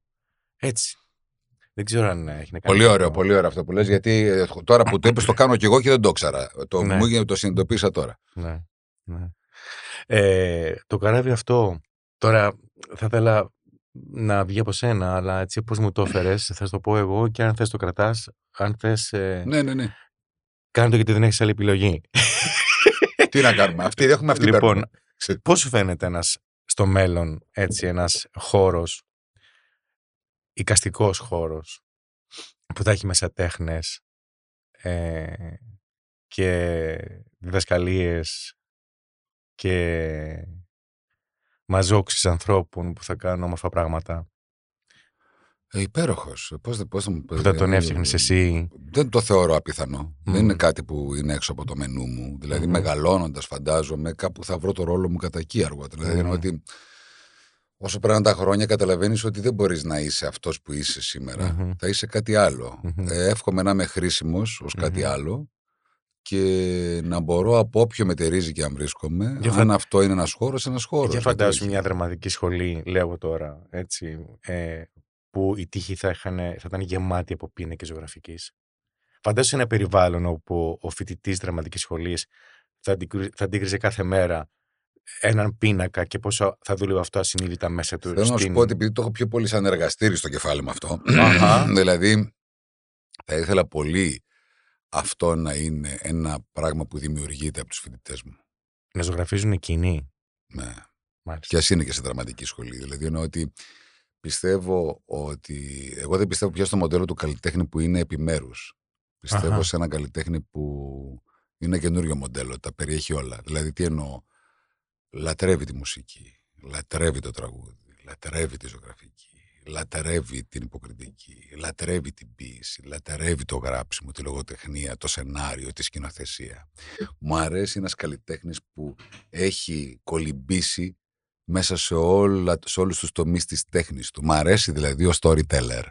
Έτσι. Δεν ξέρω αν έχει να κάνει. Πολύ ωραίο, πολύ ωραίο αυτό που λες, γιατί τώρα που το είπες το κάνω κι εγώ και δεν το ξέρα. Το συνειδητοποίησα τώρα. Ναι, ναι. Το καράβι αυτό. Τώρα θα ήθελα να βγει από σένα, αλλά έτσι όπως μου το έφερες, θα σου το πω εγώ και αν θες το κρατάς, αν θες... Ναι. Κάνε το, γιατί δεν έχεις άλλη επιλογή. Τι να κάνουμε, έχουμε αυτή. Λοιπόν, πώς σου φαίνεται στο μέλλον έτσι ένας χώρος, οικαστικός χώρος, που θα έχει μέσα τέχνες και διδασκαλίες και... μαζόξεις ανθρώπων που θα κάνουν όμορφα πράγματα. Υπέροχος. Πώς θα μου πεις. Όταν τον έφτιαχνες εσύ. Δεν το θεωρώ απιθανό. Δεν είναι κάτι που είναι έξω από το μενού μου. Δηλαδή, μεγαλώνοντας, φαντάζομαι, κάπου θα βρω το ρόλο μου κατά εκεί αργότερα. Δηλαδή, είναι ότι όσο πέραν τα χρόνια καταλαβαίνεις ότι δεν μπορείς να είσαι αυτός που είσαι σήμερα. Θα είσαι κάτι άλλο. Εύχομαι να είμαι χρήσιμος ως κάτι άλλο. Και να μπορώ από όποιο μετερίζει και αν βρίσκομαι, αν αυτό είναι ένας χώρος. Και φαντάζομαι μια δραματική σχολή, λέω τώρα, έτσι, που οι τύχοι θα ήταν γεμάτοι από πίνακες ζωγραφικής. Φαντάζομαι ένα περιβάλλον όπου ο φοιτητής δραματικής σχολής θα αντίκριζε κάθε μέρα έναν πίνακα και πόσο θα δούλευε αυτό ασυνείδητα μέσα του. Θέλω να σου πω ότι επειδή το έχω πιο πολύ σαν εργαστήρι στο κεφάλι μου αυτό, δηλαδή θα ήθελα πολύ αυτό να είναι ένα πράγμα που δημιουργείται από τους φοιτητές μου. Να ζωγραφίζουν εκείνοι. Ναι. Και ας είναι και σε δραματική σχολή. Δηλαδή εννοώ ότι πιστεύω ότι. Εγώ δεν πιστεύω πια στο μοντέλο του καλλιτέχνη που είναι επιμέρους. Πιστεύω σε έναν καλλιτέχνη που είναι καινούριο μοντέλο, τα περιέχει όλα. Δηλαδή τι εννοώ. Λατρεύει τη μουσική, λατρεύει το τραγούδι, λατρεύει τη ζωγραφική, λατρεύει την υποκριτική, λατρεύει την ποίηση, λατρεύει το γράψιμο, τη λογοτεχνία, το σενάριο, τη σκηνοθεσία. Μου αρέσει ένας καλλιτέχνης που έχει κολυμπήσει μέσα σε όλους τους τομείς της τέχνης του. Μου αρέσει δηλαδή ο storyteller.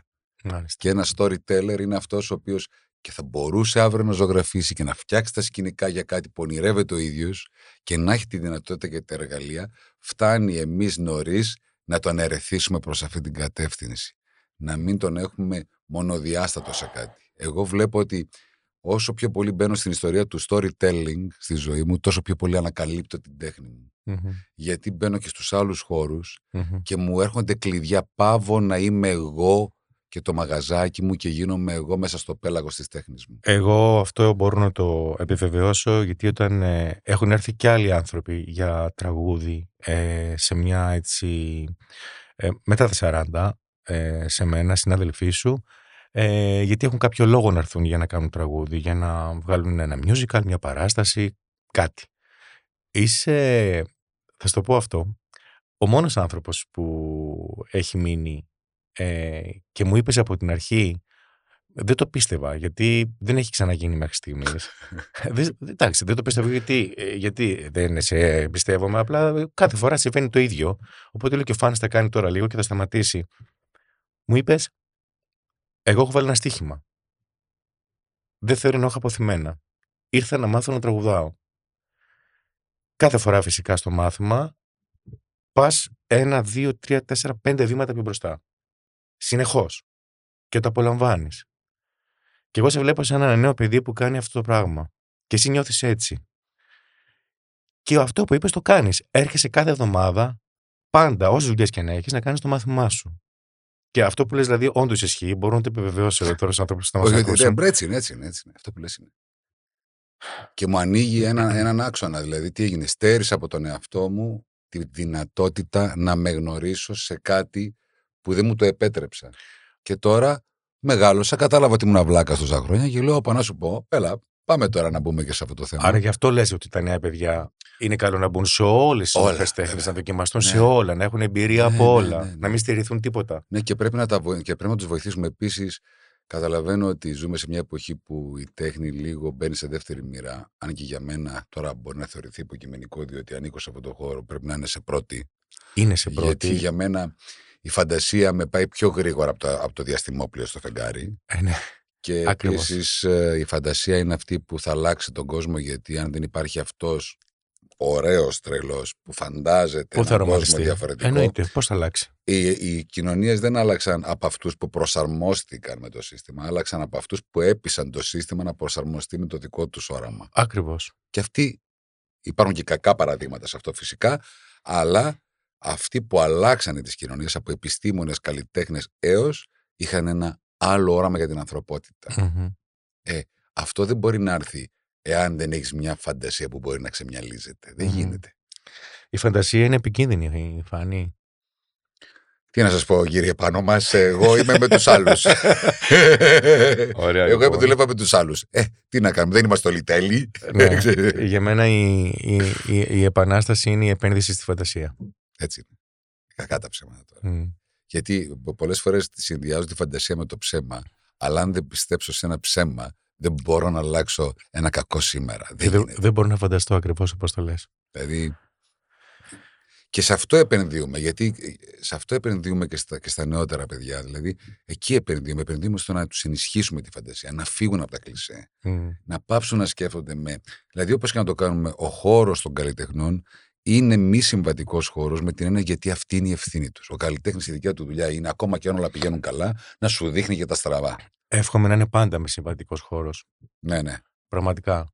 Μάλιστα. Και ένας storyteller είναι αυτός ο οποίος και θα μπορούσε αύριο να ζωγραφίσει και να φτιάξει τα σκηνικά για κάτι που ονειρεύεται ο ίδιος και να έχει τη δυνατότητα και τα εργαλεία, φτάνει εμείς νωρίς να τον ερεθίσουμε προς αυτή την κατεύθυνση. Να μην τον έχουμε μονοδιάστατο σε κάτι. Εγώ βλέπω ότι όσο πιο πολύ μπαίνω στην ιστορία του storytelling στη ζωή μου, τόσο πιο πολύ ανακαλύπτω την τέχνη μου. Mm-hmm. Γιατί μπαίνω και στους άλλους χώρους και μου έρχονται κλειδιά. Πάβω να είμαι εγώ και το μαγαζάκι μου και γίνομαι εγώ μέσα στο πέλαγος της τέχνης μου. Εγώ αυτό μπορώ να το επιβεβαιώσω, γιατί όταν έχουν έρθει και άλλοι άνθρωποι για τραγούδι σε μια έτσι μετά τα 40 σε μένα, συνάδελφοί σου, γιατί έχουν κάποιο λόγο να έρθουν για να κάνουν τραγούδι, για να βγάλουν ένα musical, μια παράσταση, κάτι. Είσαι, θα σου το πω αυτό, ο μόνος άνθρωπος που έχει μείνει. Και μου είπες από την αρχή, δεν το πίστευα, γιατί δεν έχει ξαναγίνει μέχρι στιγμής. Εντάξει, δεν το πίστευα γιατί δεν σε πιστεύομαι, απλά κάθε φορά συμβαίνει το ίδιο. Οπότε λέω και ο Φάνης θα κάνει τώρα λίγο και θα σταματήσει. Μου είπες, εγώ έχω βάλει ένα στοίχημα. Δεν θεωρώ να έχω αποθυμένα. Ήρθα να μάθω να τραγουδάω. Κάθε φορά φυσικά στο μάθημα, πας 1, 2, 3, 4, 5 βήματα πιο μπροστά. Συνεχώς. Και το απολαμβάνεις. Και εγώ σε βλέπω σαν ένα νέο παιδί που κάνει αυτό το πράγμα. Και εσύ νιώθεις έτσι. Και αυτό που είπες το κάνεις. Έρχεσαι κάθε εβδομάδα, πάντα, όσες δουλειές και να έχεις, να κάνεις το μάθημά σου. Και αυτό που λες, δηλαδή, όντως ισχύει. Μπορώ να το επιβεβαιώσω τώρα στους ανθρώπους που θα μας ακούσουν. Έτσι είναι, έτσι είναι. Αυτό που λες είναι. Και μου ανοίγει έναν άξονα. Δηλαδή, τι έγινε. Στέρισα από τον εαυτό μου τη δυνατότητα να με γνωρίσω σε κάτι που δεν μου το επέτρεψα. Και τώρα μεγάλωσα, κατάλαβα ότι ήμουν βλάκας τόσα χρόνια και λέω: Όπα, να σου πω, έλα, πάμε τώρα να μπούμε και σε αυτό το θέμα. Άρα γι' αυτό λες ότι τα νέα παιδιά είναι καλό να μπουν σε όλες τις άλλες τέχνες, να δοκιμαστούν σε όλα, να έχουν εμπειρία από όλα, να μην στηριχθούν τίποτα. Ναι, και πρέπει να τους βοηθήσουμε. Επίσης, καταλαβαίνω ότι ζούμε σε μια εποχή που η τέχνη λίγο μπαίνει σε δεύτερη μοίρα. Αν και για μένα τώρα μπορεί να θεωρηθεί υποκειμενικό, διότι ανήκω σε αυτόν τον χώρο, πρέπει να είναι σε πρώτη. Είναι σε πρώτη. Γιατί για μένα. Η φαντασία με πάει πιο γρήγορα από το διαστημόπλαιο στο φεγγάρι. Ναι. Και επίσης η φαντασία είναι αυτή που θα αλλάξει τον κόσμο, γιατί αν δεν υπάρχει αυτός ωραίος τρελός που φαντάζεται έναν κόσμο διαφορετικό. Εννοείται, πώς θα αλλάξει. Οι κοινωνίες δεν άλλαξαν από αυτούς που προσαρμόστηκαν με το σύστημα, άλλαξαν από αυτούς που έπεισαν το σύστημα να προσαρμοστεί με το δικό τους όραμα. Ακριβώς. Και αυτοί, υπάρχουν και κακά παραδείγματα σε αυτό φυσικά, αλλά. Αυτοί που αλλάξανε τις κοινωνίες από επιστήμονες, καλλιτέχνες έως είχαν ένα άλλο όραμα για την ανθρωπότητα. Mm-hmm. Αυτό δεν μπορεί να έρθει εάν δεν έχεις μια φαντασία που μπορεί να ξεμυαλίζεται. Δεν γίνεται. Η φαντασία είναι επικίνδυνη, Φάνη. Τι να σας πω, κύριε Πάνο μας, εγώ είμαι με τους άλλους. Ωραία, εγώ λοιπόν. Δουλεύω με τους άλλους. Τι να κάνουμε, δεν είμαστε όλοι τέλειοι. Ναι. Για μένα η επανάσταση είναι η επένδυση στη φαντασία. Έτσι είναι. Κακά τα ψέματα τώρα. Γιατί πολλές φορές συνδυάζω τη φαντασία με το ψέμα, αλλά αν δεν πιστέψω σε ένα ψέμα, δεν μπορώ να αλλάξω ένα κακό σήμερα. Δεν μπορώ να φανταστώ ακριβώς όπως το λες. Δηλαδή. Και σε αυτό επενδύουμε, γιατί σε αυτό επενδύουμε και στα νεότερα παιδιά. Δηλαδή, εκεί επενδύουμε στο να τους ενισχύσουμε τη φαντασία, να φύγουν από τα κλισέ, να πάψουν να σκέφτονται με. Δηλαδή, όπως και να το κάνουμε, ο χώρος των καλλιτεχνών είναι μη συμβατικός χώρος με την έννοια γιατί αυτή είναι η ευθύνη τους. Ο καλλιτέχνης η δικιά του δουλειά είναι, ακόμα και αν όλα πηγαίνουν καλά, να σου δείχνει και τα στραβά. Εύχομαι να είναι πάντα μη συμβατικός χώρος. Ναι, ναι. Πραγματικά.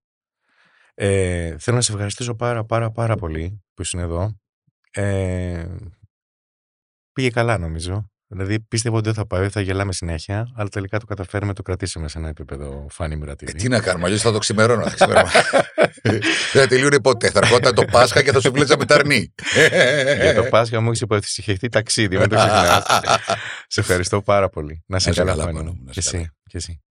Θέλω να σε ευχαριστήσω πάρα πολύ που ήσουν εδώ. Πήγε καλά νομίζω. Δηλαδή πίστευα ότι δεν θα πάει, θα γελάμε συνέχεια, αλλά τελικά το καταφέρουμε, το κρατήσαμε σε ένα επίπεδο Φάνη Μουρατίδη. Τι να κάνουμε, αλλιώς θα το ξημερώνω. Δεν τελείωνε ποτέ. Θα ερχόταν το Πάσχα και θα σου βλέψαμε τα αρνή. Για το Πάσχα μου έχεις υποθυσυχηθεί ταξίδι, μην το ξεχνάς. Σε ευχαριστώ πάρα πολύ. Να σε καλά, Φάνη. Και εσύ.